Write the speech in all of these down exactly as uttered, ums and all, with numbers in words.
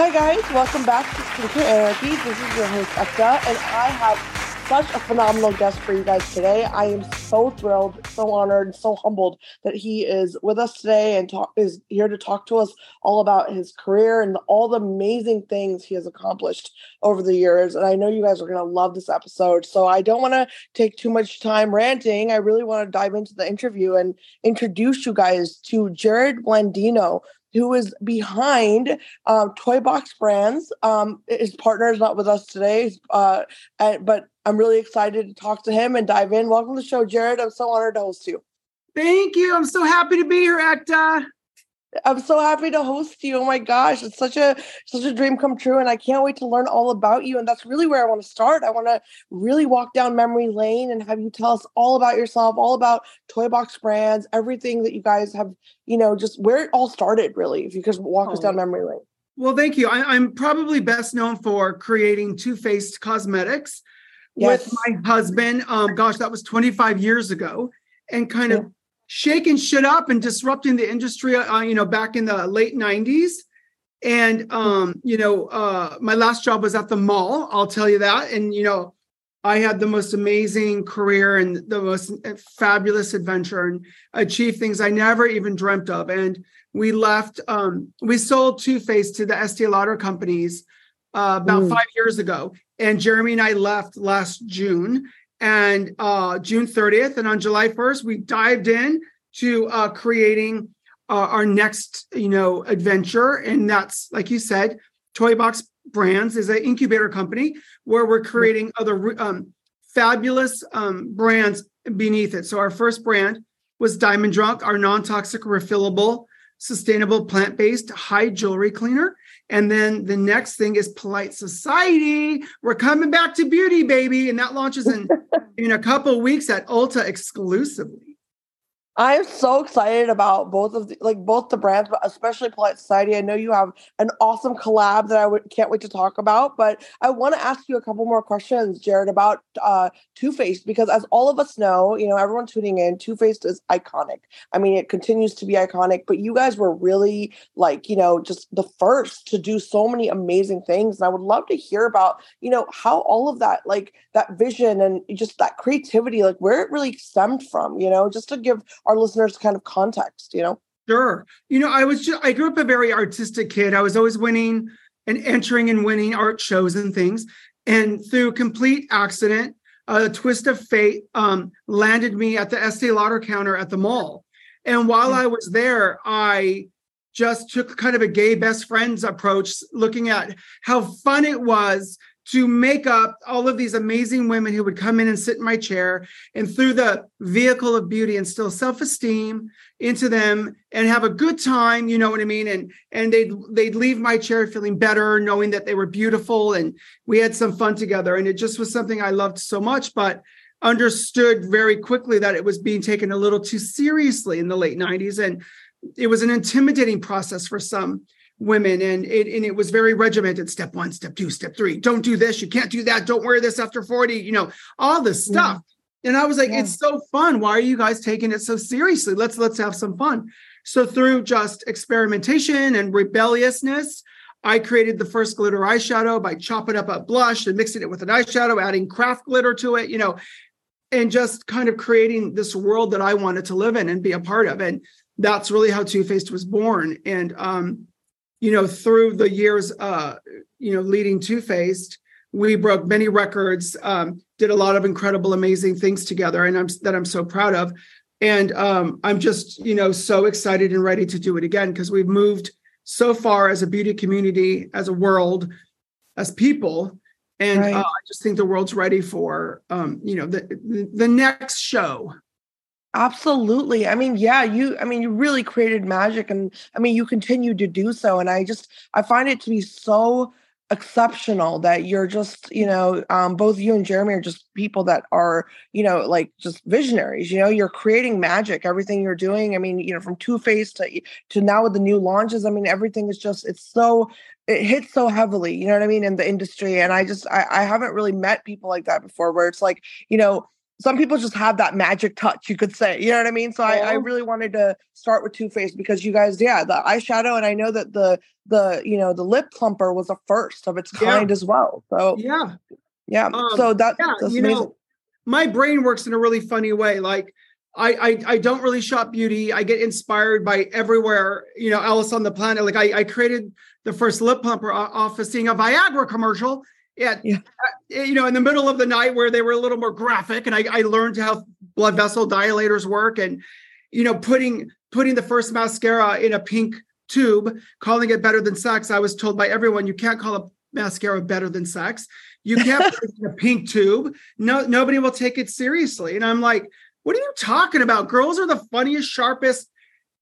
Hi guys, welcome back to Tinker Anarchy. This is your host Ekta, and I have such a phenomenal guest for you guys today. I am so thrilled, so honored, so humbled that he is with us today and talk, is here to talk to us all about his career and all the amazing things he has accomplished over the years. And I know you guys are going to love this episode, so I don't want to take too much time ranting. I really want to dive into the interview and introduce you guys to Jerrod Blandino, who is behind uh, Toy Box Brands. Um, his partner is not with us today, uh, but I'm really excited to talk to him and dive in. Welcome to the show, Jerrod. I'm so honored to host you. Thank you. I'm so happy to be here, Ekta. I'm so happy to host you. Oh my gosh, it's such a such a dream come true, and I can't wait to learn all about you. And that's really where I want to start. I want to really walk down memory lane and have you tell us all about yourself, all about Toy Box Brands, everything that you guys have, you know, just where it all started, really, if you could walk oh. us down memory lane. Well, thank you. I, I'm probably best known for creating Too Faced Cosmetics yes. with my husband. Um, gosh, that was twenty-five years ago, and kind yeah. of shaking shit up and disrupting the industry, uh, you know, back in the late nineties. And, um, you know, uh, my last job was at the mall. I'll tell you that. And, you know, I had the most amazing career and the most fabulous adventure and achieved things I never even dreamt of. And we left, um, we sold Too Faced to the Estée Lauder Companies uh, about mm. five years ago. And Jeremy and I left last June. And uh, June thirtieth, and on July first, we dived in to uh, creating uh, our next, you know, adventure. And that's, like you said, Toy Box Brands is an incubator company where we're creating other um, fabulous um, brands beneath it. So our first brand was Diamond Drunk, our non-toxic, refillable, sustainable, plant-based high jewelry cleaner. And then the next thing is Polite Society. We're coming back to beauty, baby. And that launches in, in a couple of weeks at Ulta exclusively. I'm so excited about both of the, like both the brands, but especially Polite Society. I know you have an awesome collab that I w- can't wait to talk about, but I want to ask you a couple more questions, Jerrod, about uh, Too Faced, because as all of us know, you know, everyone tuning in, Too Faced is iconic. I mean, it continues to be iconic, but you guys were really like, you know, just the first to do so many amazing things. And I would love to hear about, you know, how all of that, like that vision and just that creativity, like where it really stemmed from, you know, just to give our listeners kind of context, you know? Sure. You know, I was just, I grew up a very artistic kid. I was always winning and entering and winning art shows and things. And through complete accident, a twist of fate um, landed me at the Estée Lauder counter at the mall. And while I was there, I just took kind of a gay best friends approach, looking at how fun it was to make up all of these amazing women who would come in and sit in my chair and through the vehicle of beauty instill self-esteem into them and have a good time, you know what I mean? And and they'd, they'd leave my chair feeling better, knowing that they were beautiful and we had some fun together. And it just was something I loved so much, but understood very quickly that it was being taken a little too seriously in the late nineties. And it was an intimidating process for some women, and it and it was very regimented. Step one, step two, step three. Don't do this. You can't do that. Don't wear this after forty. You know, all this stuff. Yeah. And I was like, yeah. it's so fun. Why are you guys taking it so seriously? Let's let's have some fun. So through just experimentation and rebelliousness, I created the first glitter eyeshadow by chopping up a blush and mixing it with an eyeshadow, adding craft glitter to it. You know, and just kind of creating this world that I wanted to live in and be a part of. And that's really how Too Faced was born. And um. You know, through the years, uh, you know, leading Too Faced, we broke many records, um, did a lot of incredible, amazing things together, and I'm that I'm so proud of. And um, I'm just, you know, so excited and ready to do it again because we've moved so far as a beauty community, as a world, as people, and right. uh, I just think the world's ready for, um, you know, the the next show. Absolutely. I mean, yeah, you, I mean, you really created magic, and I mean, you continue to do so. And I just, I find it to be so exceptional that you're just, you know, um, both you and Jeremy are just people that are, you know, like just visionaries, you know, you're creating magic, everything you're doing. I mean, you know, from Too Faced to, to now with the new launches, I mean, everything is just, it's so, it hits so heavily, you know what I mean? In the industry. And I just, I, I haven't really met people like that before where it's like, you know, some people just have that magic touch, you could say, you know what I mean? So yeah. I, I really wanted to start with Too Faced because you guys, yeah, the eyeshadow. And I know that the, the, you know, the lip plumper was a first of its kind yeah. as well. So yeah. Yeah. Um, so that, yeah, that's you amazing. Know, my brain works in a really funny way. Like I, I, I don't really shop beauty. I get inspired by everywhere, you know, else on the planet. Like I, I created the first lip plumper off of seeing a Viagra commercial. Yeah, yeah, you know, in the middle of the night where they were a little more graphic, and I, I learned how blood vessel dilators work, and you know, putting putting the first mascara in a pink tube, calling it better than sex. I was told by everyone, you can't call a mascara better than sex. You can't put it in a pink tube. No, nobody will take it seriously. And I'm like, what are you talking about? Girls are the funniest, sharpest,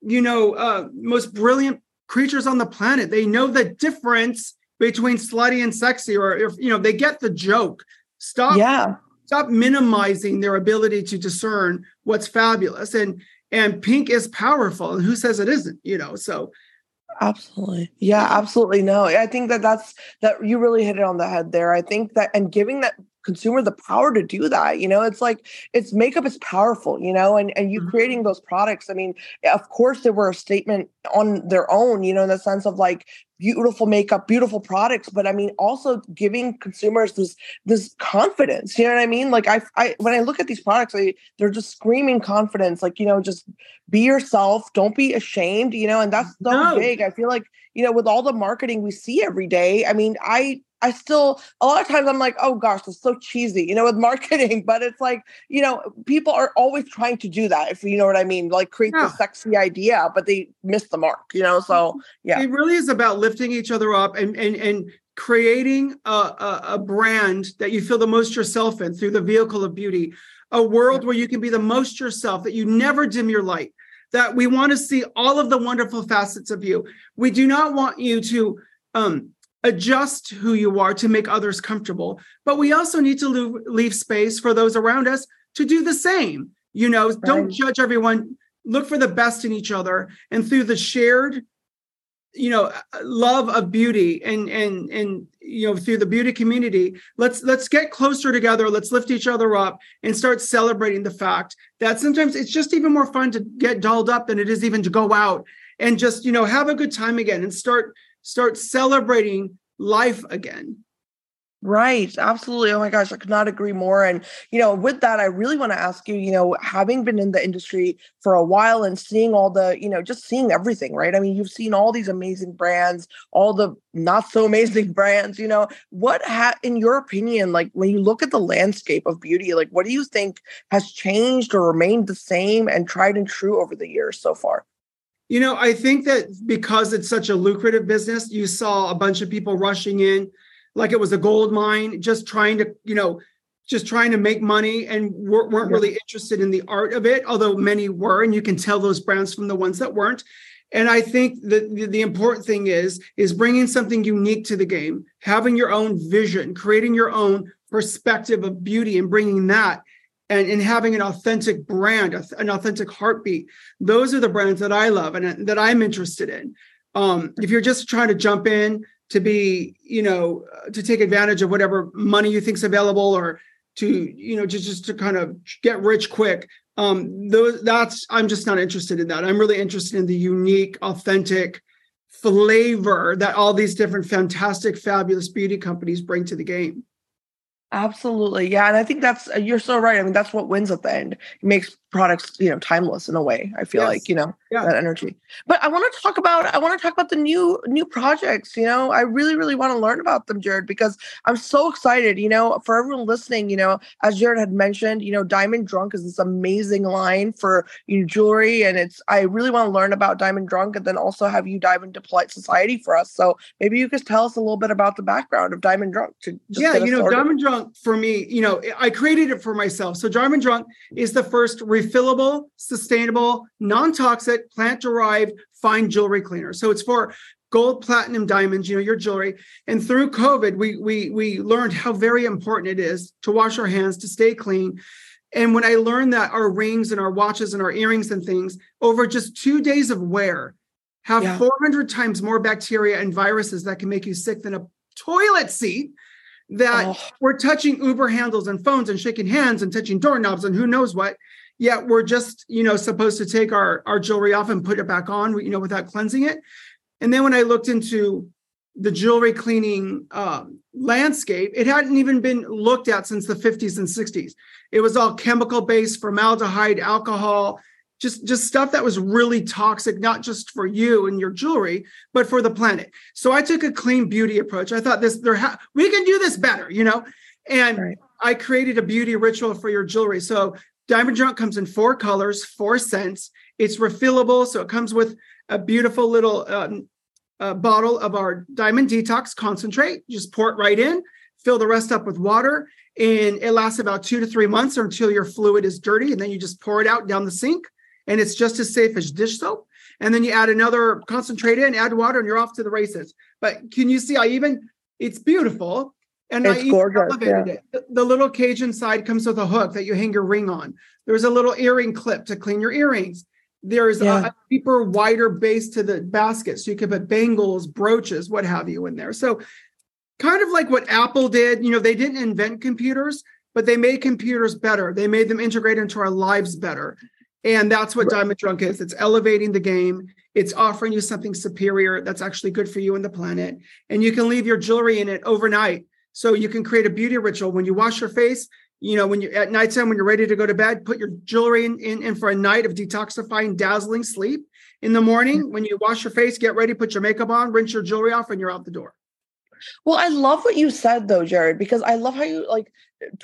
you know, uh, most brilliant creatures on the planet. They know the difference between slutty and sexy, or if, you know, they get the joke. Stop, yeah. stop minimizing their ability to discern what's fabulous. And, and pink is powerful, and who says it isn't, you know? So. Absolutely. Yeah, absolutely. No, I think that that's, that you really hit it on the head there. I think that, and giving that consumer the power to do that, you know, it's like, it's makeup is powerful, you know, and, and you mm-hmm. creating those products. I mean, of course they were a statement on their own, you know, in the sense of like beautiful makeup, beautiful products, but I mean, also giving consumers this, this confidence, you know what I mean? Like I, I, when I look at these products, I, they're just screaming confidence, like, you know, just be yourself. Don't be ashamed, you know, and that's so no. big. I feel like, you know, with all the marketing we see every day, I mean, I, I still, a lot of times I'm like, oh gosh, that's so cheesy, you know, with marketing, but it's like, you know, people are always trying to do that. If you know what I mean, like create yeah. the sexy idea, but they miss the mark, you know? So yeah, it really is about lifting each other up and, and, and creating a, a, a brand that you feel the most yourself in through the vehicle of beauty, a world yeah. where you can be the most yourself, that you never dim your light, that we want to see all of the wonderful facets of you. We do not want you to, um, adjust who you are to make others comfortable. But we also need to leave space for those around us to do the same. You know, right. Don't judge everyone. Look for the best in each other. And through the shared, you know, love of beauty and, and, and, you know, through the beauty community, let's, let's get closer together. Let's lift each other up and start celebrating the fact that sometimes it's just even more fun to get dolled up than it is even to go out and just, you know, have a good time again and start Start celebrating life again. Right. Absolutely. Oh my gosh. I could not agree more. And, you know, with that, I really want to ask you, you know, having been in the industry for a while and seeing all the, you know, just seeing everything, right? I mean, you've seen all these amazing brands, all the not so amazing brands, you know, what ha- in your opinion, like when you look at the landscape of beauty, like what do you think has changed or remained the same and tried and true over the years so far? You know, I think that because it's such a lucrative business, you saw a bunch of people rushing in like it was a gold mine, just trying to, you know, just trying to make money and weren't really interested in the art of it, although many were. And you can tell those brands from the ones that weren't. And I think that the important thing is, is bringing something unique to the game, having your own vision, creating your own perspective of beauty and bringing that. And in having an authentic brand, an authentic heartbeat, those are the brands that I love and that I'm interested in. Um, if you're just trying to jump in to be, you know, to take advantage of whatever money you think's available, or to, you know, just, just to kind of get rich quick, um, those that's I'm just not interested in that. I'm really interested in the unique, authentic flavor that all these different fantastic, fabulous beauty companies bring to the game. Absolutely. Yeah. And I think that's, you're so right. I mean, that's what wins at the end. It makes products, you know, timeless in a way. I feel yes. like, you know, yeah. that energy, but I want to talk about, I want to talk about the new, new projects, you know, I really, really want to learn about them, Jerrod, because I'm so excited, you know, for everyone listening, you know, as Jerrod had mentioned, you know, Diamond Drunk is this amazing line for you know, jewelry. And it's, I really want to learn about Diamond Drunk and then also have you dive into Polite Society for us. So maybe you could tell us a little bit about the background of Diamond Drunk. To just yeah. You know, started. Diamond Drunk, for me, you know, I created it for myself. So Diamond Drunk is the first refillable, sustainable, non-toxic, plant-derived fine jewelry cleaner. So it's for gold, platinum, diamonds, you know, your jewelry. And through COVID, we we we learned how very important it is to wash our hands, to stay clean. And when I learned that our rings and our watches and our earrings and things over just two days of wear have yeah. four hundred times more bacteria and viruses that can make you sick than a toilet seat, that oh. we're touching Uber handles and phones and shaking hands and touching doorknobs and who knows what. Yet we're just, you know, supposed to take our, our jewelry off and put it back on, you know, without cleansing it. And then when I looked into the jewelry cleaning um, landscape, it hadn't even been looked at since the fifties and sixties. It was all chemical-based, formaldehyde, alcohol, just, just stuff that was really toxic, not just for you and your jewelry, but for the planet. So I took a clean beauty approach. I thought this, there ha- we can do this better, you know? And right. I created a beauty ritual for your jewelry. So Diamond Drunk comes in four colors, four scents. It's refillable, so it comes with a beautiful little... Um, a bottle of our Diamond Detox concentrate, just pour it right in, fill the rest up with water, and it lasts about two to three months or until your fluid is dirty, and then you just pour it out down the sink, and it's just as safe as dish soap. And then you add another concentrate in, add water, and you're off to the races. But can you see, I even, it's beautiful, and it's I gorgeous, elevated yeah. it. The, the little cage inside comes with a hook that you hang your ring on. There's a little earring clip to clean your earrings. There's yeah. a deeper, wider base to the basket. So you could put bangles, brooches, what have you in there. So kind of like what Apple did, you know, they didn't invent computers, but they made computers better. They made them integrate into our lives better. And that's what right. Diamond Drunk is. It's elevating the game. It's offering you something superior that's actually good for you and the planet. And you can leave your jewelry in it overnight. So you can create a beauty ritual. When you wash your face, you know, when you at nighttime, when you're ready to go to bed, put your jewelry in, in, in for a night of detoxifying, dazzling sleep. In the morning, when you wash your face, get ready, put your makeup on, rinse your jewelry off, and you're out the door. Well, I love what you said, though, Jerrod, because I love how you like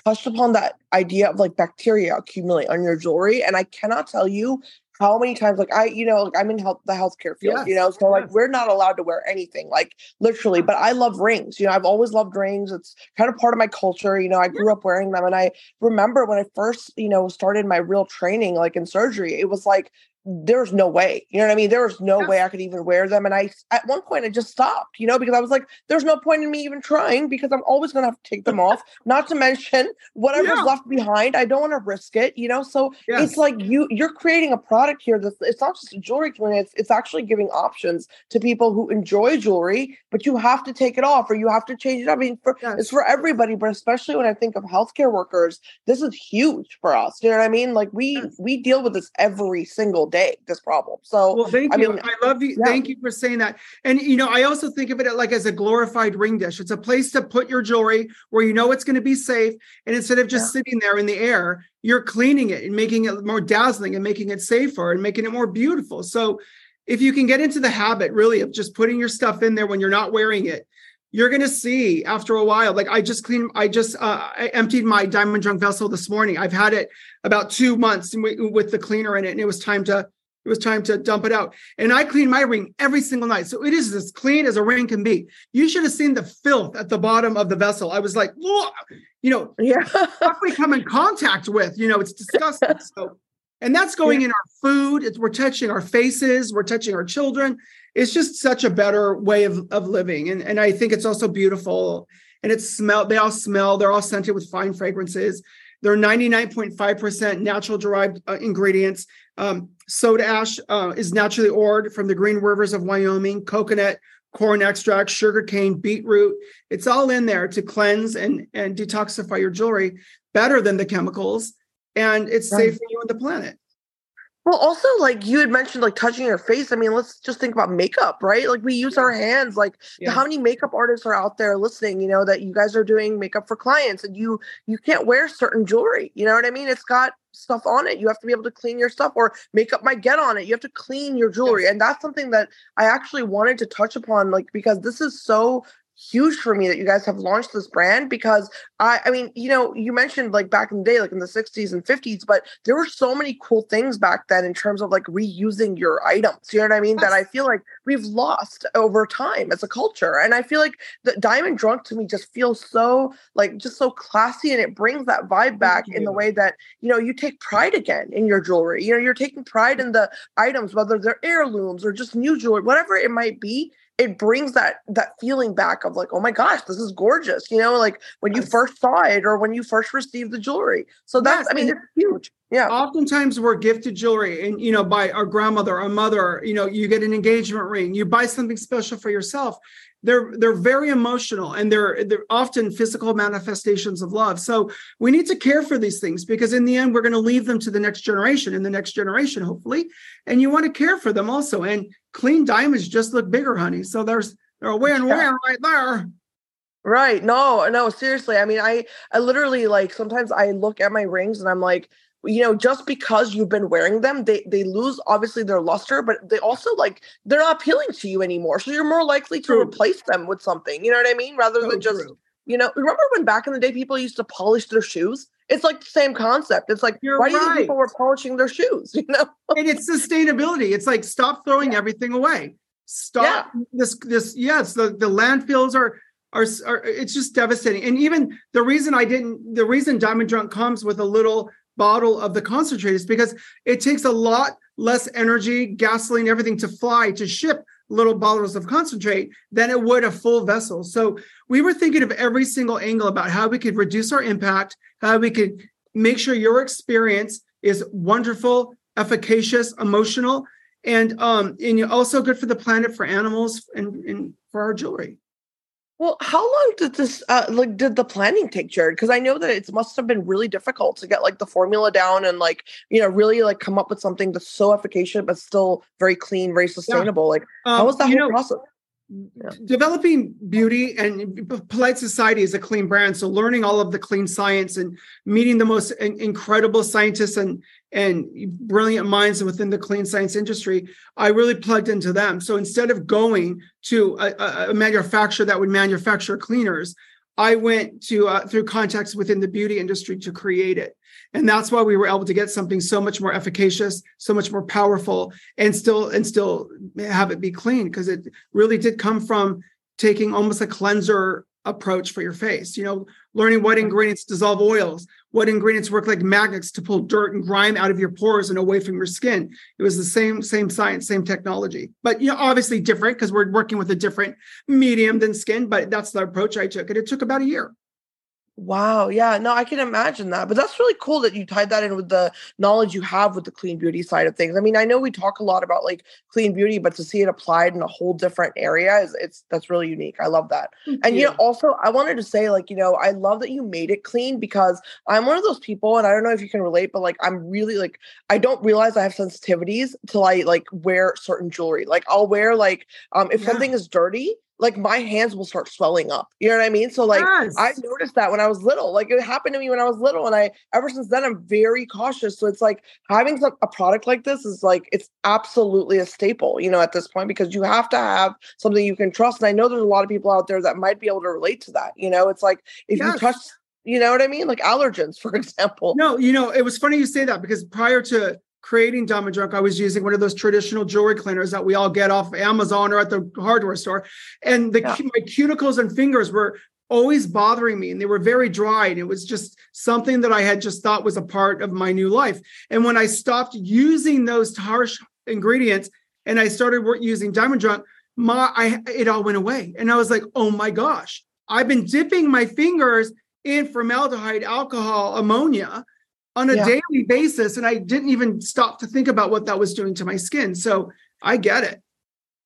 touched upon that idea of like bacteria accumulate on your jewelry. And I cannot tell you how many times, like I, you know, like I'm in health, the healthcare field, yes, you know, so yes. like we're not allowed to wear anything, like literally, but I love rings. You know, I've always loved rings. It's kind of part of my culture. You know, I grew up wearing them. And I remember when I first, you know, started my real training, like in surgery, it was like, there's no way, you know what I mean? There was no yeah. way I could even wear them. And I, at one point I just stopped, you know, because I was like, there's no point in me even trying because I'm always going to have to take them off. Not to mention whatever's yeah. left behind. I don't want to risk it, you know? So yes. it's like you, you're creating a product here. That's, it's not just a jewelry cleaner. It's, it's actually giving options to people who enjoy jewelry, but you have to take it off or you have to change it. I mean, for, yes. it's for everybody, but especially when I think of healthcare workers, this is huge for us. You know what I mean? Like we, yes. we deal with this every single day, this problem. So well, thank I you. Mean, I love you. Yeah. Thank you for saying that. And, you know, I also think of it like as a glorified ring dish. It's a place to put your jewelry where, you know, it's going to be safe. And instead of just yeah. sitting there in the air, you're cleaning it and making it more dazzling and making it safer and making it more beautiful. So if you can get into the habit really of just putting your stuff in there when you're not wearing it, you're going to see after a while, like I just cleaned, I just uh, I emptied my Diamond Drunk vessel this morning. I've had it about two months with the cleaner in it. And it was time to, it was time to dump it out. And I clean my ring every single night. So it is as clean as a ring can be. You should have seen the filth at the bottom of the vessel. I was like, whoa, you know, yeah. stuff we come in contact with, you know, it's disgusting. So, and that's going yeah. in our food. It's, we're touching our faces. We're touching our children. It's just such a better way of, of living. And, and I think it's also beautiful. And it's smell, they all smell, they're all scented with fine fragrances. They're ninety-nine point five percent natural derived uh, ingredients. Um, soda ash uh, is naturally oared from the Green Rivers of Wyoming, coconut, corn extract, sugar cane, beetroot. It's all in there to cleanse and, and detoxify your jewelry better than the chemicals. And it's right. safe for you and the planet. Well, also, like you had mentioned, like touching your face. I mean, let's just think about makeup, right? Like we use our hands. Like yeah. how many makeup artists are out there listening, you know, that you guys are doing makeup for clients and you you can't wear certain jewelry. You know what I mean? It's got stuff on it. You have to be able to clean your stuff or makeup might get on it. You have to clean your jewelry. Yes. And that's something that I actually wanted to touch upon, like, because this is so huge for me that you guys have launched this brand because I, I mean, you know, you mentioned like back in the day, like in the sixties and fifties, but there were so many cool things back then in terms of like reusing your items, you know what I mean? Yes. That I feel like we've lost over time as a culture. And I feel like the Diamond Drunk to me just feels so like, just so classy. And it brings that vibe back in the way that, you know, you take pride again in your jewelry, you know, you're taking pride in the items, whether they're heirlooms or just new jewelry, whatever it might be. It brings that that feeling back of like, oh my gosh, this is gorgeous. You know, like when you first saw it or when you first received the jewelry. So that's, yes, I mean, it's huge. Yeah. Oftentimes we're gifted jewelry and, you know, by our grandmother, our mother, you know, you get an engagement ring, you buy something special for yourself. They're they're very emotional, and they're they're often physical manifestations of love. So we need to care for these things, because in the end, we're going to leave them to the next generation and the next generation, hopefully. And you want to care for them also. And clean diamonds just look bigger, honey. So there's they're a win-win yeah. right there. Right. No, no, seriously. I mean, I, I literally, like, sometimes I look at my rings and I'm like, you know, just because you've been wearing them, they they lose, obviously, their luster, but they also, like, they're not appealing to you anymore. So you're more likely to true. replace them with something, you know what I mean? Rather so than just, true. you know, remember when back in the day people used to polish their shoes? It's like the same concept. It's like, you're why right. do you think people were polishing their shoes, you know? And it's sustainability. It's like, stop throwing yeah. everything away. Stop yeah. this, this, yes, the, the landfills are... Are, are, it's just devastating. And even the reason I didn't, the reason Diamond Drunk comes with a little bottle of the concentrate is because it takes a lot less energy, gasoline, everything to fly, to ship little bottles of concentrate than it would a full vessel. So we were thinking of every single angle about how we could reduce our impact, how we could make sure your experience is wonderful, efficacious, emotional, and um, and you're also good for the planet, for animals, and, and for our jewelry. Well, how long did this, uh, like, did the planning take, Jerrod? Because I know that it must have been really difficult to get, like, the formula down and, like, you know, really, like, come up with something that's so efficacious but still very clean, very sustainable. Yeah. Like, um, how was that whole know, process? Yeah. Developing beauty, and Polite Society is a clean brand, so learning all of the clean science and meeting the most in- incredible scientists and and brilliant minds within the clean science industry, I really plugged into them. So instead of going to a, a manufacturer that would manufacture cleaners, I went to uh, through contacts within the beauty industry to create it. And that's why we were able to get something so much more efficacious, so much more powerful, and still and still have it be clean, because it really did come from taking almost a cleanser approach for your face, you know, learning what ingredients dissolve oils, what ingredients work like magnets to pull dirt and grime out of your pores and away from your skin. It was the same, same science, same technology, but, you know, obviously different because we're working with a different medium than skin, but that's the approach I took. And it took about a year. Wow. Yeah, no, I can imagine that. But that's really cool that you tied that in with the knowledge you have with the clean beauty side of things. I mean, I know we talk a lot about, like, clean beauty, but to see it applied in a whole different area is it's that's really unique. I love that. Thank and you. you know, also I wanted to say, like, you know, I love that you made it clean, because I'm one of those people, and I don't know if you can relate, but, like, I'm really, like, I don't realize I have sensitivities till I, like, wear certain jewelry. Like, I'll wear, like, um if yeah. something is dirty, like, my hands will start swelling up. You know what I mean? So, like, yes. I noticed that when I was little. Like, it happened to me when I was little. And I, ever since then, I'm very cautious. So it's like having some, a product like this is, like, it's absolutely a staple, you know, at this point, because you have to have something you can trust. And I know there's a lot of people out there that might be able to relate to that. You know, it's like, if yes. you touch, you know what I mean? Like allergens, for example. No, you know, it was funny you say that, because prior to creating Diamond Drunk, I was using one of those traditional jewelry cleaners that we all get off Amazon or at the hardware store. And the yeah. my cuticles and fingers were always bothering me, and they were very dry. And it was just something that I had just thought was a part of my new life. And when I stopped using those harsh ingredients and I started using Diamond Drunk, my, I, it all went away. And I was like, oh my gosh, I've been dipping my fingers in formaldehyde, alcohol, ammonia on a yeah. daily basis. And I didn't even stop to think about what that was doing to my skin. So I get it.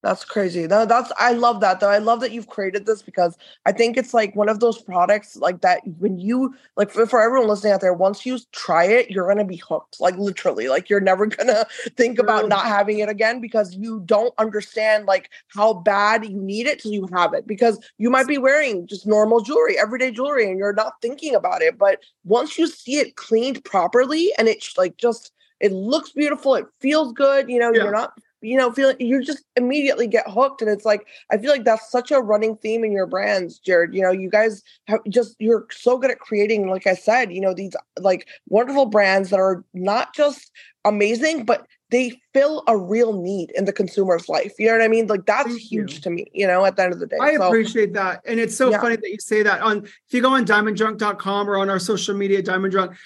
That's crazy. No, that's, I love that though. I love that you've created this, because I think it's like one of those products like that when you, like, for, for everyone listening out there, once you try it, you're going to be hooked. Like, literally, like, you're never going to think about not having it again, because you don't understand, like, how bad you need it till you have it, because you might be wearing just normal jewelry, everyday jewelry, and you're not thinking about it. But once you see it cleaned properly and it's like, just, it looks beautiful. It feels good. You know, yeah. you're not you know, feel you just immediately get hooked. And it's like, I feel like that's such a running theme in your brands, Jerrod. You know, you guys have just, you're so good at creating, like I said, you know, these, like, wonderful brands that are not just amazing, but they fill a real need in the consumer's life. You know what I mean? Like, that's Thank huge you. to me, you know, at the end of the day. I so, appreciate that. And it's so yeah. funny that you say that. On, if you go on diamond drunk dot com or on our social media, Diamond Drunk,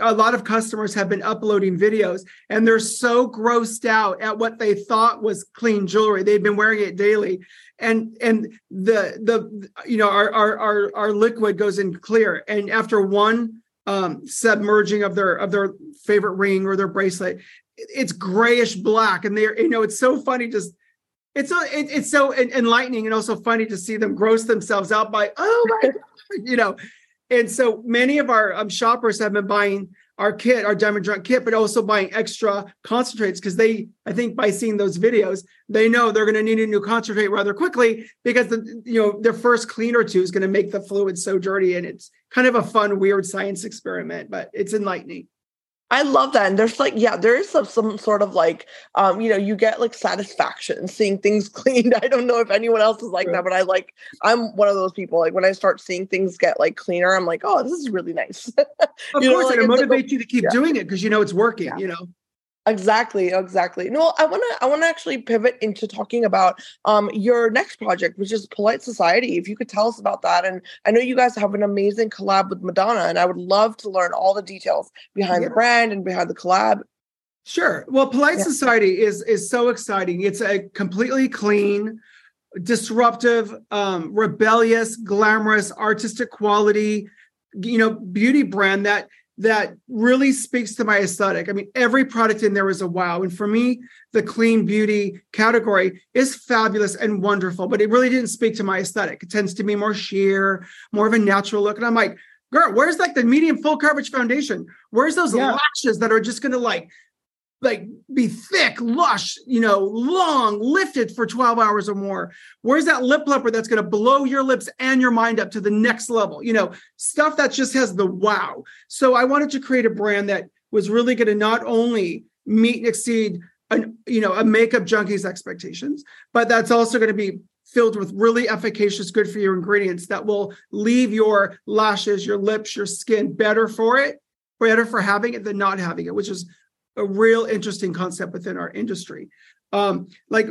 a lot of customers have been uploading videos, and they're so grossed out at what they thought was clean jewelry. They've been wearing it daily. And, and the, the, you know, our, our, our, our liquid goes in clear. And after one, um, submerging of their, of their favorite ring or their bracelet, it's grayish black. And they're, you know, it's so funny just It's so, it, it's so enlightening and also funny to see them gross themselves out by, oh my God, you know. And so many of our um, shoppers have been buying our kit, our Diamond Drunk kit, but also buying extra concentrates because they, I think by seeing those videos, they know they're going to need a new concentrate rather quickly because, the, you know, their first clean or two is going to make the fluid so dirty. And it's kind of a fun, weird science experiment, but it's enlightening. I love that. And there's like, yeah, there is some, some sort of like, um, you know, you get like satisfaction seeing things cleaned. I don't know if anyone else is like True. that, but I like, I'm one of those people, like when I start seeing things get like cleaner, I'm like, oh, this is really nice. Of you course, know, like, and it motivates like, you to keep yeah. doing it because you know it's working, yeah. you know? Exactly. Exactly. No, I want to, I want to actually pivot into talking about um, your next project, which is Polite Society. If you could tell us about that. And I know you guys have an amazing collab with Madonna, and I would love to learn all the details behind yeah. the brand and behind the collab. Sure. Well, Polite yeah. Society is, is so exciting. It's a completely clean, disruptive, um, rebellious, glamorous, artistic quality, you know, beauty brand that that really speaks to my aesthetic. I mean, every product in there is a wow. And for me, the clean beauty category is fabulous and wonderful, but it really didn't speak to my aesthetic. It tends to be more sheer, more of a natural look. And I'm like, girl, where's like the medium full coverage foundation? Where's those yeah. lashes that are just going to like, like be thick, lush, you know, long, lifted for twelve hours or more? Where's that lip plumper that's going to blow your lips and your mind up to the next level? You know, stuff that just has the wow. So I wanted to create a brand that was really going to not only meet and exceed an, you know, a makeup junkie's expectations, but that's also going to be filled with really efficacious, good for you ingredients that will leave your lashes, your lips, your skin better for it, better for having it than not having it, which is a real interesting concept within our industry. Um, like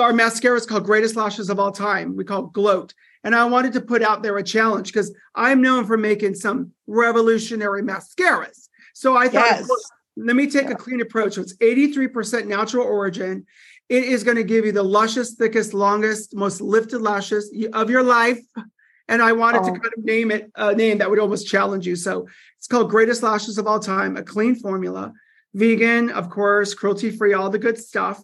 our mascara is called Greatest Lashes of All Time. We call it Gloat. And I wanted to put out there a challenge because I'm known for making some revolutionary mascaras. So I thought, yes. let me take yeah. a clean approach. So it's eighty-three percent natural origin. It is going to give you the lushest, thickest, longest, most lifted lashes of your life. And I wanted oh. to kind of name it a name that would almost challenge you. So it's called Greatest Lashes of All Time, a clean formula. Vegan, of course, cruelty-free, all the good stuff.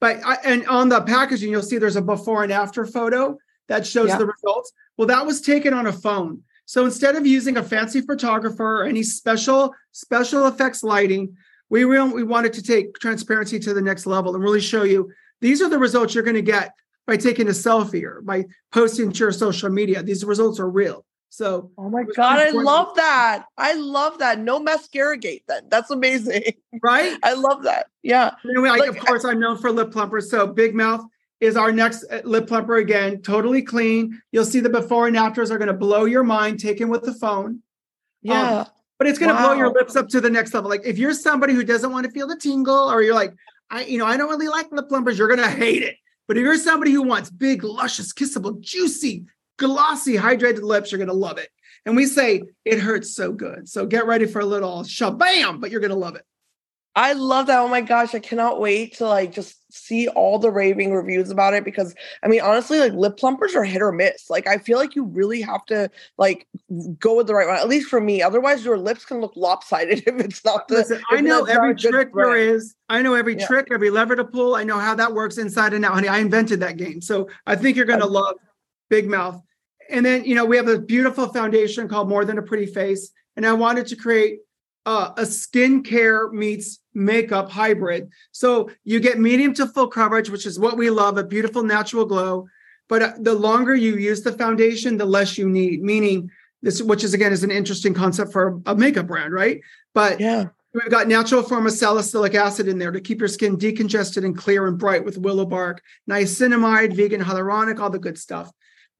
But I, and on the packaging, you'll see there's a before and after photo that shows yeah. the results. Well, that was taken on a phone. So instead of using a fancy photographer or any special special effects lighting, we re- we wanted to take transparency to the next level and really show you these are the results you're going to get by taking a selfie or by posting to your social media. These results are real. So, oh my God, I love that. I love that. No mascara gate then. That's amazing. Right? I love that. Yeah. Anyway, like, of course, I, I'm known for lip plumpers. So Big Mouth is our next lip plumper again. Totally clean. You'll see the before and afters are going to blow your mind, taken with the phone. Yeah. Um, but it's going to wow. blow your lips up to the next level. Like if you're somebody who doesn't want to feel the tingle or you're like, I, you know, I don't really like lip plumpers, you're going to hate it. But if you're somebody who wants big, luscious, kissable, juicy, glossy, hydrated lips, you're going to love it. And we say it hurts so good. So get ready for a little shabam, but you're going to love it. I love that. Oh my gosh. I cannot wait to like just see all the raving reviews about it because I mean, honestly, like lip plumpers are hit or miss. Like I feel like you really have to like go with the right one, at least for me. Otherwise your lips can look lopsided if it's not the Listen, I know every trick there is. I know every yeah. trick, every lever to pull. I know how that works inside and out. Honey, I invented that game. So I think you're going to love Big Mouth. And then, you know, we have a beautiful foundation called More Than a Pretty Face. And I wanted to create uh, a skincare meets makeup hybrid. So you get medium to full coverage, which is what we love, a beautiful natural glow. But uh, the longer you use the foundation, the less you need, meaning this, which is, again, is an interesting concept for a makeup brand, right? But yeah. we've got natural form of salicylic acid in there to keep your skin decongested and clear and bright with willow bark, niacinamide, vegan hyaluronic, all the good stuff.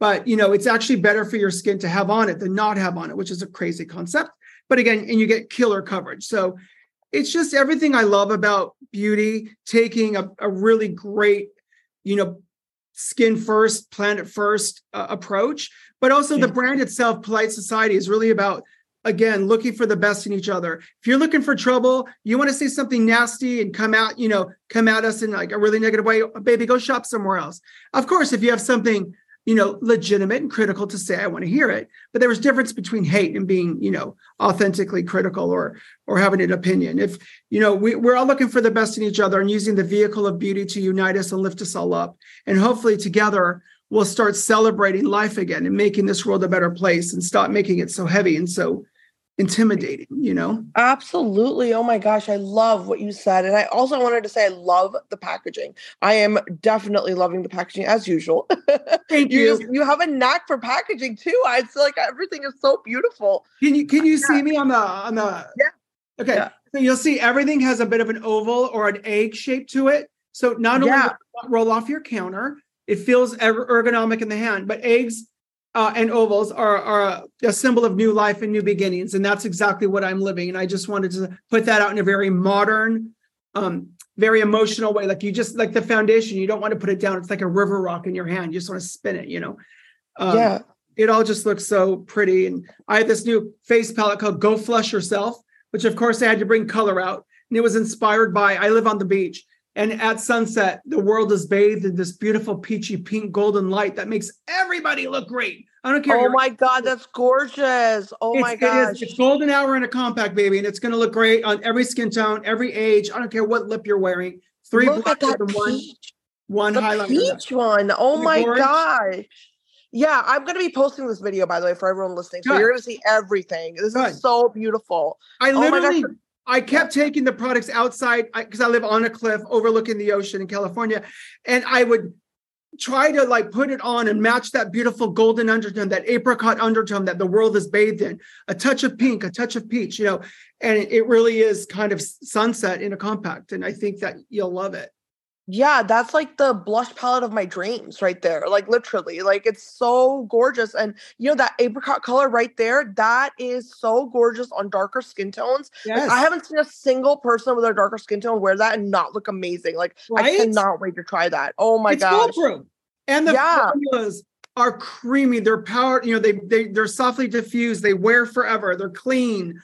But, you know, it's actually better for your skin to have on it than not have on it, which is a crazy concept. But again, and you get killer coverage. So it's just everything I love about beauty, taking a, a really great, you know, skin first, planet first uh, approach. But also yeah. the brand itself, Polite Society, is really about, again, looking for the best in each other. If you're looking for trouble, you want to say something nasty and come out, you know, come at us in like a really negative way, baby, go shop somewhere else. Of course, if you have something you know, legitimate and critical to say, I want to hear it. But there was a difference between hate and being, you know, authentically critical or or having an opinion. If, you know, we, we're all looking for the best in each other and using the vehicle of beauty to unite us and lift us all up. And hopefully together we'll start celebrating life again and making this world a better place and stop making it so heavy and so intimidating, you know? Absolutely. Oh my gosh. I love what you said. And I also wanted to say, I love the packaging. I am definitely loving the packaging as usual. Thank you. You, just, you have a knack for packaging too. I feel like everything is so beautiful. Can you, can you yeah. see me on the, on the, yeah. Okay. Yeah. So you'll see everything has a bit of an oval or an egg shape to it. So not only yeah. will it roll off your counter, it feels ergonomic in the hand, but eggs Uh, and ovals are, are a symbol of new life and new beginnings. And that's exactly what I'm living. And I just wanted to put that out in a very modern, um, very emotional way. Like you just, like the foundation, you don't want to put it down. It's like a river rock in your hand. You just want to spin it, you know? Um, yeah. It all just looks so pretty. And I had this new face palette called Go Flush Yourself, which of course I had to bring color out. And it was inspired by, I live on the beach. And at sunset, the world is bathed in this beautiful peachy pink golden light that makes everybody look great. I don't care. Oh my God, that's gorgeous. Oh my gosh. It is. It's golden hour in a compact, baby. And it's going to look great on every skin tone, every age. I don't care what lip you're wearing. Three blocks and one, one highlighter. The peach one. Oh my gosh. Yeah, I'm going to be posting this video, by the way, for everyone listening. So you're going to see everything. This is so beautiful. I literally... I kept taking the products outside because I, I live on a cliff overlooking the ocean in California. And I would try to like put it on and match that beautiful golden undertone, that apricot undertone that the world is bathed in, a touch of pink, a touch of peach, you know, and it, it really is kind of sunset in a compact. And I think that you'll love it. Yeah, that's like the blush palette of my dreams right there. Like literally, like it's so gorgeous. And you know, that apricot color right there, that is so gorgeous on darker skin tones. Yes. Like, I haven't seen a single person with a darker skin tone wear that and not look amazing. Like right? I cannot wait to try that. Oh my gosh. It's foolproof. And the yeah. formulas are creamy. They're powered, you know, they, they, they're softly diffused. They wear forever. They're clean.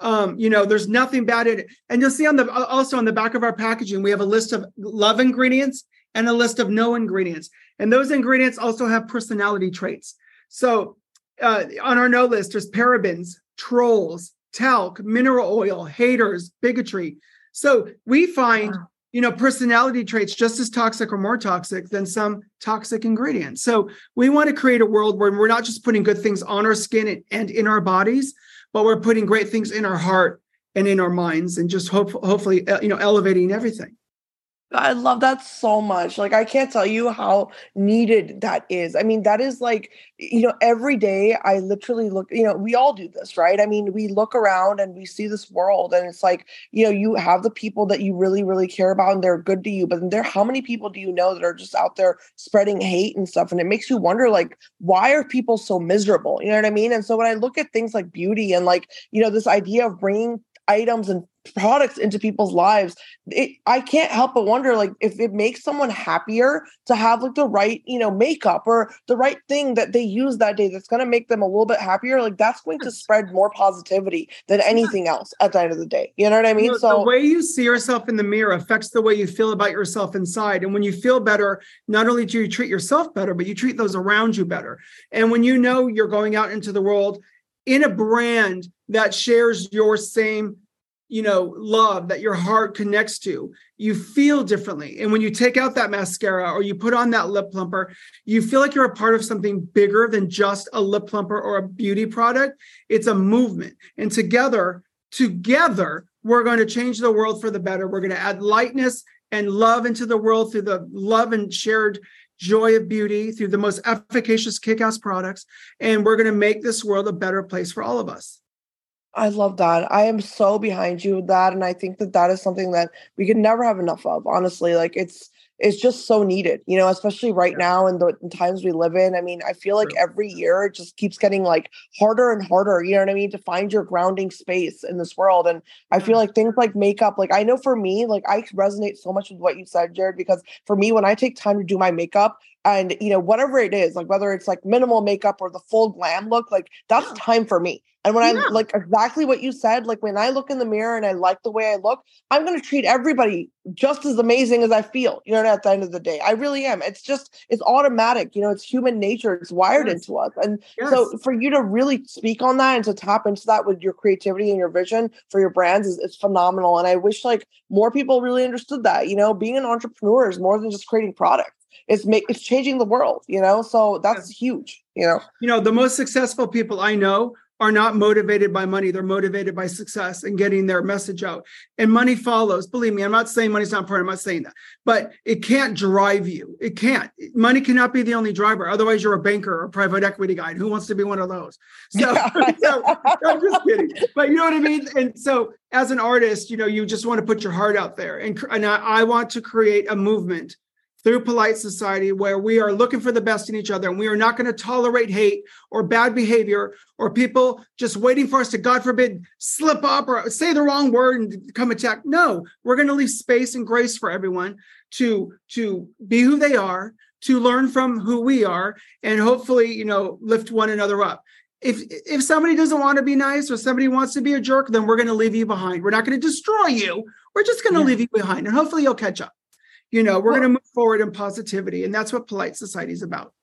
Um, you know, there's nothing bad in it. And you'll see on the, also on the back of our packaging, we have a list of love ingredients and a list of no ingredients. And those ingredients also have personality traits. So uh, on our no list, there's parabens, trolls, talc, mineral oil, haters, bigotry. So we find, wow. you know, personality traits just as toxic or more toxic than some toxic ingredients. So we want to create a world where we're not just putting good things on our skin and, and in our bodies, but we're putting great things in our heart and in our minds and just hope, hopefully, you know, elevating everything. I love that so much. Like, I can't tell you how needed that is. I mean, that is like, you know, every day I literally look, you know, we all do this, right? I mean, we look around and we see this world and it's like, you know, you have the people that you really, really care about and they're good to you, but there, how many people do you know that are just out there spreading hate and stuff? And it makes you wonder, like, why are people so miserable? You know what I mean? And so when I look at things like beauty and like, you know, this idea of bringing items and products into people's lives, it, I can't help but wonder, like, if it makes someone happier to have like the right, you know, makeup or the right thing that they use that day that's going to make them a little bit happier, like that's going to spread more positivity than anything else at the end of the day. You know what I mean? You know, so the way you see yourself in the mirror affects the way you feel about yourself inside. And when you feel better, not only do you treat yourself better, but you treat those around you better. And when you know you're going out into the world in a brand that shares your same, you know, love that your heart connects to, you feel differently. And when you take out that mascara or you put on that lip plumper, you feel like you're a part of something bigger than just a lip plumper or a beauty product. It's a movement. And together, together, we're going to change the world for the better. We're going to add lightness and love into the world through the love and shared joy of beauty, through the most efficacious kick-ass products. And we're going to make this world a better place for all of us. I love that. I am so behind you with that. And I think that that is something that we could never have enough of, honestly. Like it's, it's just so needed, you know, especially right now in the in times we live in. I mean, I feel like every year it just keeps getting like harder and harder, you know what I mean? To find your grounding space in this world. And I feel like things like makeup, like I know for me, like I resonate so much with what you said, Jerrod, because for me, when I take time to do my makeup, and, you know, whatever it is, like whether it's like minimal makeup or the full glam look, like that's time for me. And when yeah. I'm like exactly what you said, like when I look in the mirror and I like the way I look, I'm going to treat everybody just as amazing as I feel, you know, at the end of the day. I really am. It's just, it's automatic, you know, it's human nature. It's wired yes. into us. And yes. so for you to really speak on that and to tap into that with your creativity and your vision for your brands is, is phenomenal. And I wish like more people really understood that, you know, being an entrepreneur is more than just creating products. It's make, it's changing the world, you know? So that's yes. huge, you know? You know, the most successful people I know are not motivated by money. They're motivated by success and getting their message out. And money follows. Believe me, I'm not saying money's not important. I'm not saying that. But it can't drive you. It can't. Money cannot be the only driver. Otherwise, you're a banker or a private equity guy. And who wants to be one of those? So, so I'm just kidding. But you know what I mean? And so as an artist, you know, you just want to put your heart out there. And, and I, I want to create a movement through Polite Society, where we are looking for the best in each other. And we are not going to tolerate hate or bad behavior or people just waiting for us to, God forbid, slip up or say the wrong word and come attack. No, we're going to leave space and grace for everyone to, to be who they are, to learn from who we are, and hopefully, you know, lift one another up. If if somebody doesn't want to be nice or somebody wants to be a jerk, then we're going to leave you behind. We're not going to destroy you. We're just going to yeah. leave you behind, and hopefully you'll catch up. You know, we're well, going to move forward in positivity. And that's what Polite Society is about.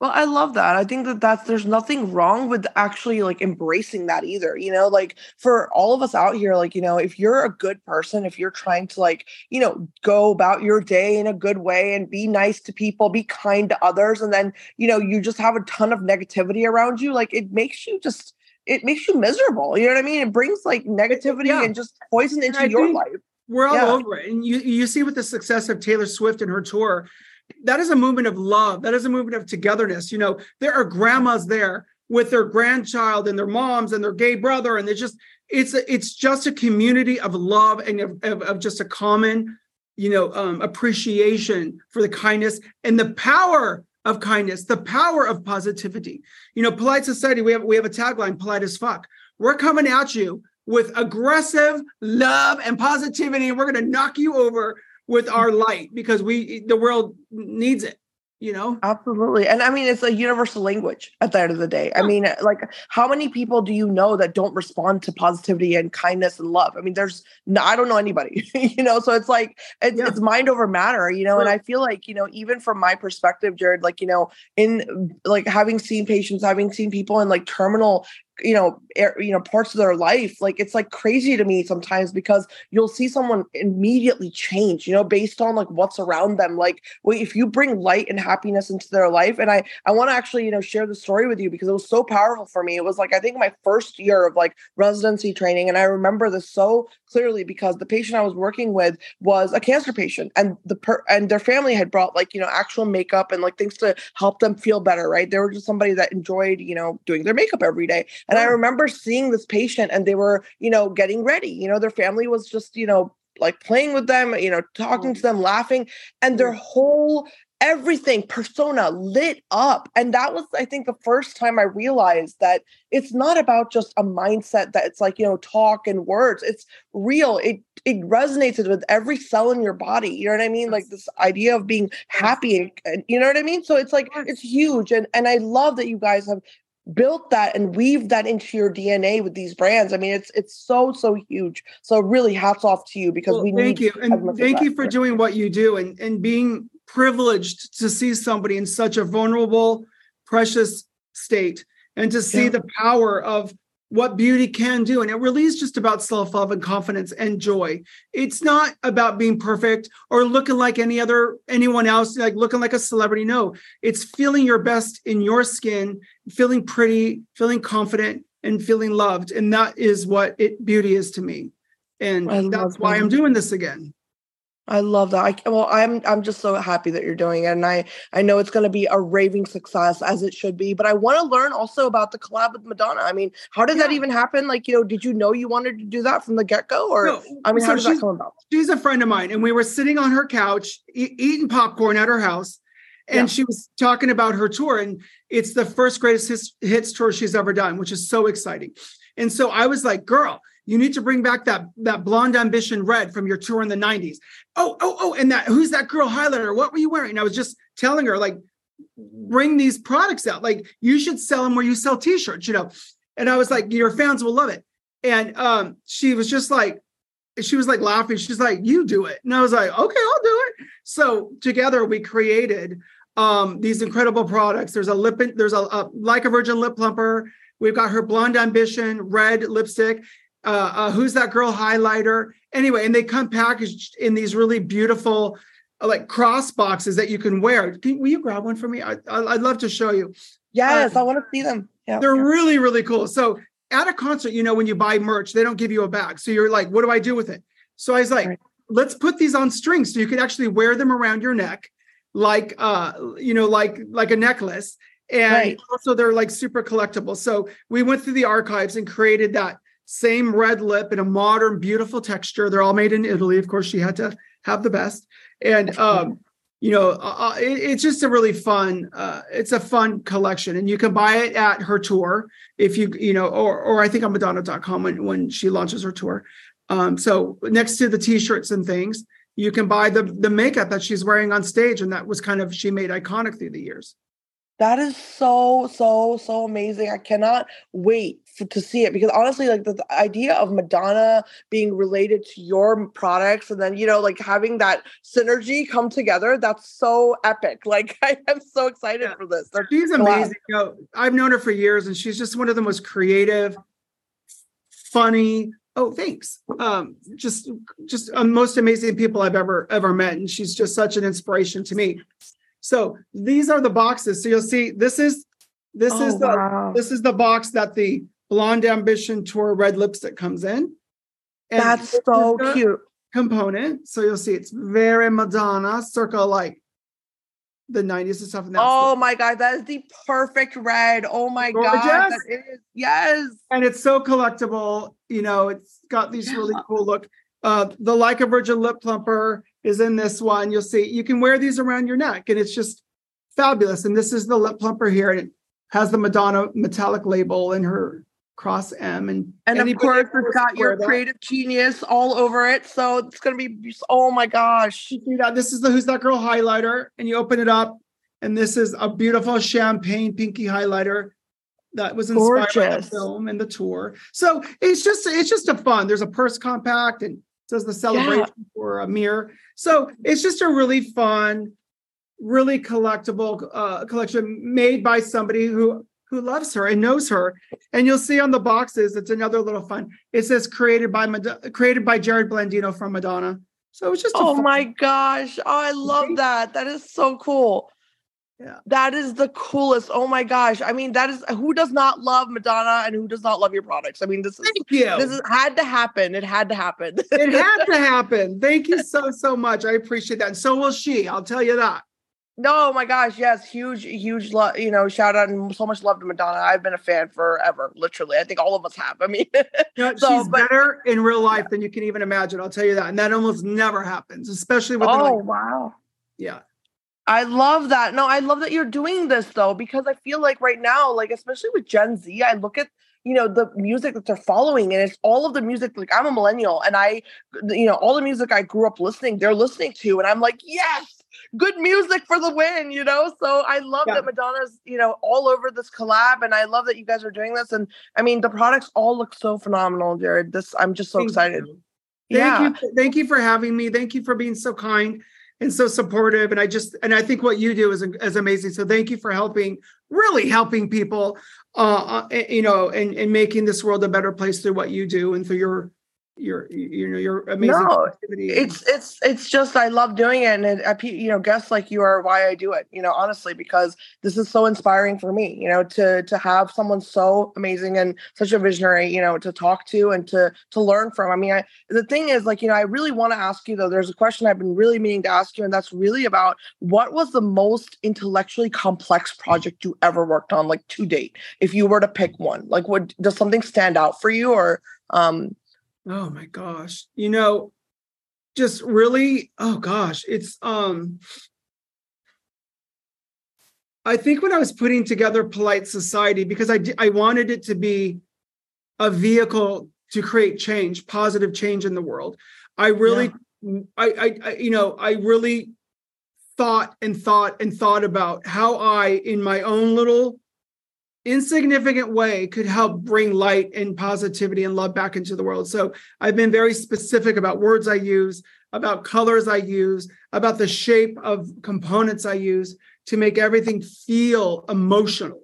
Well, I love that. I think that that's, there's nothing wrong with actually like embracing that either. You know, like for all of us out here, like, you know, if you're a good person, if you're trying to like, you know, go about your day in a good way and be nice to people, be kind to others. And then, you know, you just have a ton of negativity around you. Like it makes you just, it makes you miserable. You know what I mean? It brings like negativity yeah. and just poison into I your think- life. We're all yeah. over it. And you, you see with the success of Taylor Swift and her tour, that is a movement of love. That is a movement of togetherness. You know, there are grandmas there with their grandchild and their moms and their gay brother. And it's just, it's, a, it's just a community of love and of, of, of just a common, you know, um, appreciation for the kindness and the power of kindness, the power of positivity. You know, Polite Society, we have, we have a tagline, polite as fuck. We're coming at you with aggressive love and positivity, and we're going to knock you over with our light because we, the world needs it. You know? Absolutely. And I mean, it's a universal language at the end of the day. Yeah. I mean, like how many people do you know that don't respond to positivity and kindness and love? I mean, there's no, I don't know anybody, you know? So it's like, it's, yeah. it's mind over matter, you know? Right. And I feel like, you know, even from my perspective, Jerrod, like, you know, in like having seen patients, having seen people in like terminal, you know, air, you know, parts of their life, like, it's like crazy to me sometimes because you'll see someone immediately change, you know, based on like what's around them. Like, well, if you bring light and happiness into their life. And I, I want to actually, you know, share the story with you because it was so powerful for me. It was like, I think my first year of like residency training. And I remember this so clearly because the patient I was working with was a cancer patient, and the, per- and their family had brought like, you know, actual makeup and like things to help them feel better. Right. They were just somebody that enjoyed, you know, doing their makeup every day. And I remember seeing this patient and they were, you know, getting ready, you know, their family was just, you know, like playing with them, you know, talking to them, laughing, and their whole everything persona lit up. And that was, I think, the first time I realized that it's not about just a mindset that it's like, you know, talk and words. It's real. It it resonates with every cell in your body. You know what I mean? Like this idea of being happy. And, and you know what I mean? So it's like, it's huge. And and I love that you guys have built that and weave that into your D N A with these brands. I mean, it's it's so, so huge. So really hats off to you because well, we thank need- you. And thank you for doing what you do and, and being privileged to see somebody in such a vulnerable, precious state and to see yeah. the power of what beauty can do. And it really is just about self-love and confidence and joy. It's not about being perfect or looking like any other, anyone else, like looking like a celebrity. No, it's feeling your best in your skin, feeling pretty, feeling confident, and feeling loved. And that is what it beauty is to me. And I that's why that. I'm doing this again. I love that. I, well, I'm I'm just so happy that you're doing it. And I, I know it's going to be a raving success as it should be. But I want to learn also about the collab with Madonna. I mean, how did yeah. that even happen? Like, you know, did you know you wanted to do that from the get-go? Or no. I mean, so how did that come about? She's a friend of mine. And we were sitting on her couch, e- eating popcorn at her house. And yeah. she was talking about her tour. And it's the first Greatest hits, hits tour she's ever done, which is so exciting. And so I was like, girl, you need to bring back that, that Blonde Ambition red from your tour in the nineties. Oh, oh, oh. And that, who's that girl highlighter? What were you wearing? And I was just telling her, like, bring these products out. Like, you should sell them where you sell t-shirts, you know? And I was like, your fans will love it. And um, she was just like, she was like laughing. She's like, you do it. And I was like, okay, I'll do it. So together we created um, these incredible products. There's a lip, there's a, a Like a Virgin lip plumper. We've got her Blonde Ambition red lipstick, uh, uh, Who's That Girl highlighter. Anyway, and they come packaged in these really beautiful, uh, like cross boxes that you can wear. Can, will you grab one for me? I, I, I'd love to show you. Yes, uh, I want to see them. Yeah, they're yeah. really, really cool. So at a concert, you know, when you buy merch, they don't give you a bag. So you're like, what do I do with it? So I was like, right. let's put these on strings so you can actually wear them around your neck, like, uh, you know, like, like a necklace. And right. also they're like super collectible. So we went through the archives and created that same red lip in a modern, beautiful texture. They're all made in Italy. Of course, she had to have the best. And, um, you know, uh, it, it's just a really fun, uh, it's a fun collection, and you can buy it at her tour if you, you know, or, or I think on Madonna dot com when, when she launches her tour. Um, so next to the t-shirts and things, you can buy the, the makeup that she's wearing on stage. And that was kind of, she made iconic through the years. That is so, so, so amazing. I cannot wait for, to see it, because honestly, like the, the idea of Madonna being related to your products and then, you know, like having that synergy come together, that's so epic. Like, I am so excited yeah. for this. They're she's glad. amazing. You know, I've known her for years, and she's just one of the most creative, funny, oh, thanks. Um, just, just um, most amazing people I've ever, ever met. And she's just such an inspiration to me. So these are the boxes. So you'll see this is this oh, is the wow. this is the box that the Blonde Ambition Tour red lipstick comes in. And that's so cute component. So you'll see it's very Madonna, circa like the nineties and stuff. And that's oh it. my God, that is the perfect red. Oh my Gorgeous. God, that is yes. And it's so collectible. You know, it's got these really cool look. Uh, the Like a Virgin lip plumper is in this one. You'll see you can wear these around your neck, and it's just fabulous. And this is the lip plumper here, and it has the Madonna metallic label and her cross M. And, and of course, it's got your creative genius all over it. So it's going to be, oh my gosh. This is the Who's That Girl highlighter, and you open it up, and this is a beautiful champagne pinky highlighter that was inspired Gorgeous. by the film and the tour. So it's just, it's just a fun, there's a purse compact, and does the celebration yeah. for a mirror. So it's just a really fun, really collectible uh, collection made by somebody who, who loves her and knows her. And you'll see on the boxes, it's another little fun. It says created by Mad- created by Jerrod Blandino from Madonna. So it's just a Oh fun- my gosh. Oh, I love that. That is so cool. Yeah. That is the coolest. Oh my gosh. I mean, that is, who does not love Madonna and who does not love your products? I mean, this is, Thank you. this is, had to happen. It had to happen. It had to happen. Thank you so, so much. I appreciate that. And so will she, I'll tell you that. No, my gosh. Yes. Huge, huge love, you know, shout out and so much love to Madonna. I've been a fan forever. Literally. I think all of us have. I mean, no, so, she's but, better in real life yeah. than you can even imagine. I'll tell you that. And that almost never happens, especially with, oh, like, wow. Yeah. I love that. No, I love that you're doing this, though, because I feel like right now, like, especially with Gen Z, I look at, you know, the music that they're following, and it's all of the music, like, I'm a millennial, and I, you know, all the music I grew up listening, they're listening to, and I'm like, yes, good music for the win, you know? So I love yeah. that Madonna's, you know, all over this collab, and I love that you guys are doing this. And I mean, the products all look so phenomenal, Jerrod. This, I'm just so thank excited. You. Thank yeah. you. Thank you for having me. Thank you for being so kind and so supportive. And I just, and I think what you do is, is amazing. So thank you for helping, really helping people, uh, you know, and, and making this world a better place through what you do and through your, your, you know, your amazing no, activity. It's, it's, it's just, I love doing it. And, it, you know, guests like you are why I do it, you know, honestly, because this is so inspiring for me, you know, to, to have someone so amazing and such a visionary, you know, to talk to and to, to learn from. I mean, I, the thing is, like, you know, I really want to ask you, though, there's a question I've been really meaning to ask you, and that's really about what was the most intellectually complex project you ever worked on, like, to date, if you were to pick one, like, would, does something stand out for you, or, um, oh my gosh. You know, just really, oh gosh, it's, um, I think when I was putting together Polite Society, because I, d- I wanted it to be a vehicle to create change, positive change in the world. I really, yeah. I, I, I, you know, I really thought and thought and thought about how I, in my own little insignificant way could help bring light and positivity and love back into the world. So I've been very specific about words I use, about colors I use, about the shape of components I use to make everything feel emotional.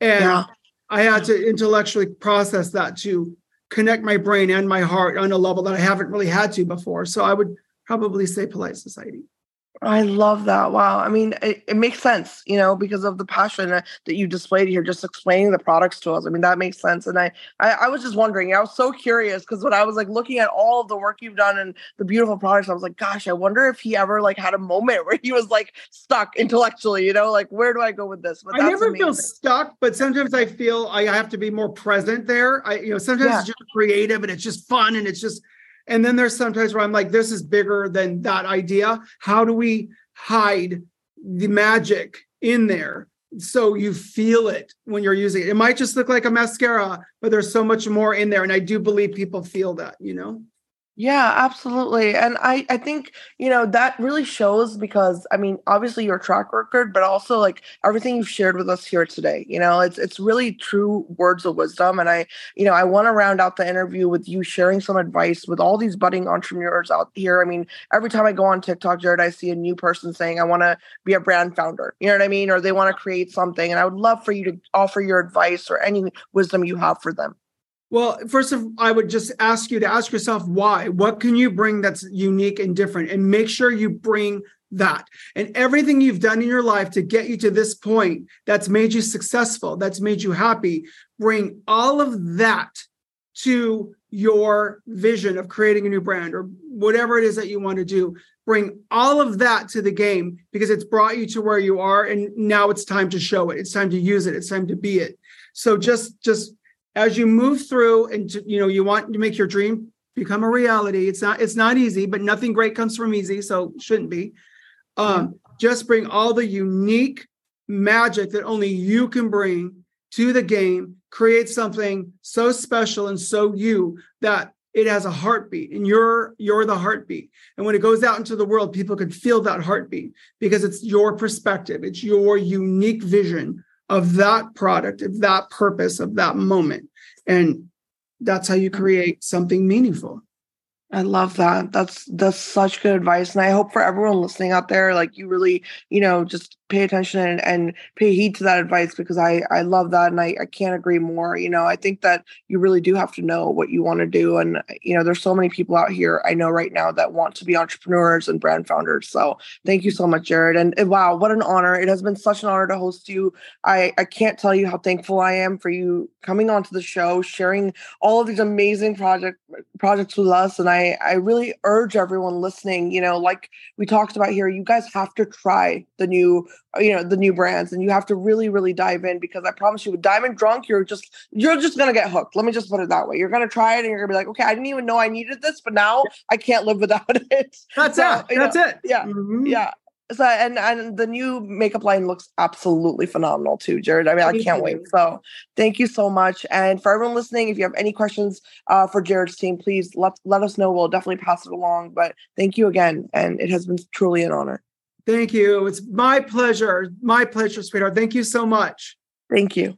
And yeah. I had to intellectually process that to connect my brain and my heart on a level that I haven't really had to before. So I would probably say Polite Society. I love that. Wow. I mean, it, it makes sense, you know, because of the passion that you displayed here, just explaining the products to us. I mean, that makes sense. And I, I, I was just wondering, I was so curious because when I was like looking at all of the work you've done and the beautiful products, I was like, gosh, I wonder if he ever like had a moment where he was like stuck intellectually, you know, like, where do I go with this? But that's I never amazing. Feel stuck, but sometimes I feel I have to be more present there. I, you know, sometimes yeah. it's just creative and it's just fun and it's just, and then there's sometimes where I'm like, this is bigger than that idea. How do we hide the magic in there so you feel it when you're using it? It might just look like a mascara, but there's so much more in there. And I do believe people feel that, you know? Yeah, absolutely. And I, I think, you know, that really shows because, I mean, obviously your track record, but also like everything you've shared with us here today, you know, it's it's really true words of wisdom. And I, you know, I want to round out the interview with you sharing some advice with all these budding entrepreneurs out here. I mean, every time I go on TikTok, Jerrod, I see a new person saying, I want to be a brand founder, you know what I mean? Or they want to create something. And I would love for you to offer your advice or any wisdom you have for them. Well, first of all, I would just ask you to ask yourself why. What can you bring that's unique and different? And make sure you bring that. And everything you've done in your life to get you to this point that's made you successful, that's made you happy, bring all of that to your vision of creating a new brand or whatever it is that you want to do. Bring all of that to the game because it's brought you to where you are. And now it's time to show it. It's time to use it. It's time to be it. So just, just, as you move through and, to, you know, you want to make your dream become a reality. It's not, it's not easy, but nothing great comes from easy. So shouldn't be. Um, just bring all the unique magic that only you can bring to the game, create something so special and so you that it has a heartbeat and you're, you're the heartbeat. And when it goes out into the world, people can feel that heartbeat because it's your perspective. It's your unique vision of that product, of that purpose, of that moment. And that's how you create something meaningful. I love that. That's, that's such good advice. And I hope for everyone listening out there, like you really, you know, just pay attention and, and pay heed to that advice because I, I love that. And I, I can't agree more. You know, I think that you really do have to know what you want to do. And, you know, there's so many people out here I know right now that want to be entrepreneurs and brand founders. So thank you so much, Jerrod. And, and wow, what an honor. It has been such an honor to host you. I, I can't tell you how thankful I am for you coming onto the show, sharing all of these amazing project projects with us. And I, I really urge everyone listening, you know, like we talked about here, you guys have to try the new you know, the new brands. And you have to really, really dive in because I promise you with Diamond Drunk, you're just, you're just going to get hooked. Let me just put it that way. You're going to try it and you're going to be like, okay, I didn't even know I needed this, but now I can't live without it. That's so, it. That's know, it. Yeah. Mm-hmm. Yeah. So, and, and the new makeup line looks absolutely phenomenal too, Jerrod. I mean, I can't wait. So thank you so much. And for everyone listening, if you have any questions uh, for Jerrod's team, please let, let us know. We'll definitely pass it along, but thank you again. And it has been truly an honor. Thank you. It's my pleasure. My pleasure, sweetheart. Thank you so much. Thank you.